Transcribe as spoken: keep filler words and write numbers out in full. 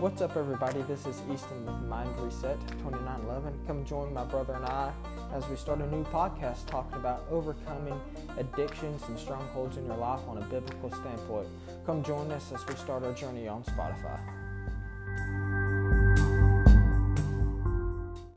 What's up, everybody? This is Easton with Mind Reset twenty-nine eleven. Come join my brother and I as we start a new podcast talking about overcoming addictions and strongholds in your life on a biblical standpoint. Come join us as we start our journey on Spotify.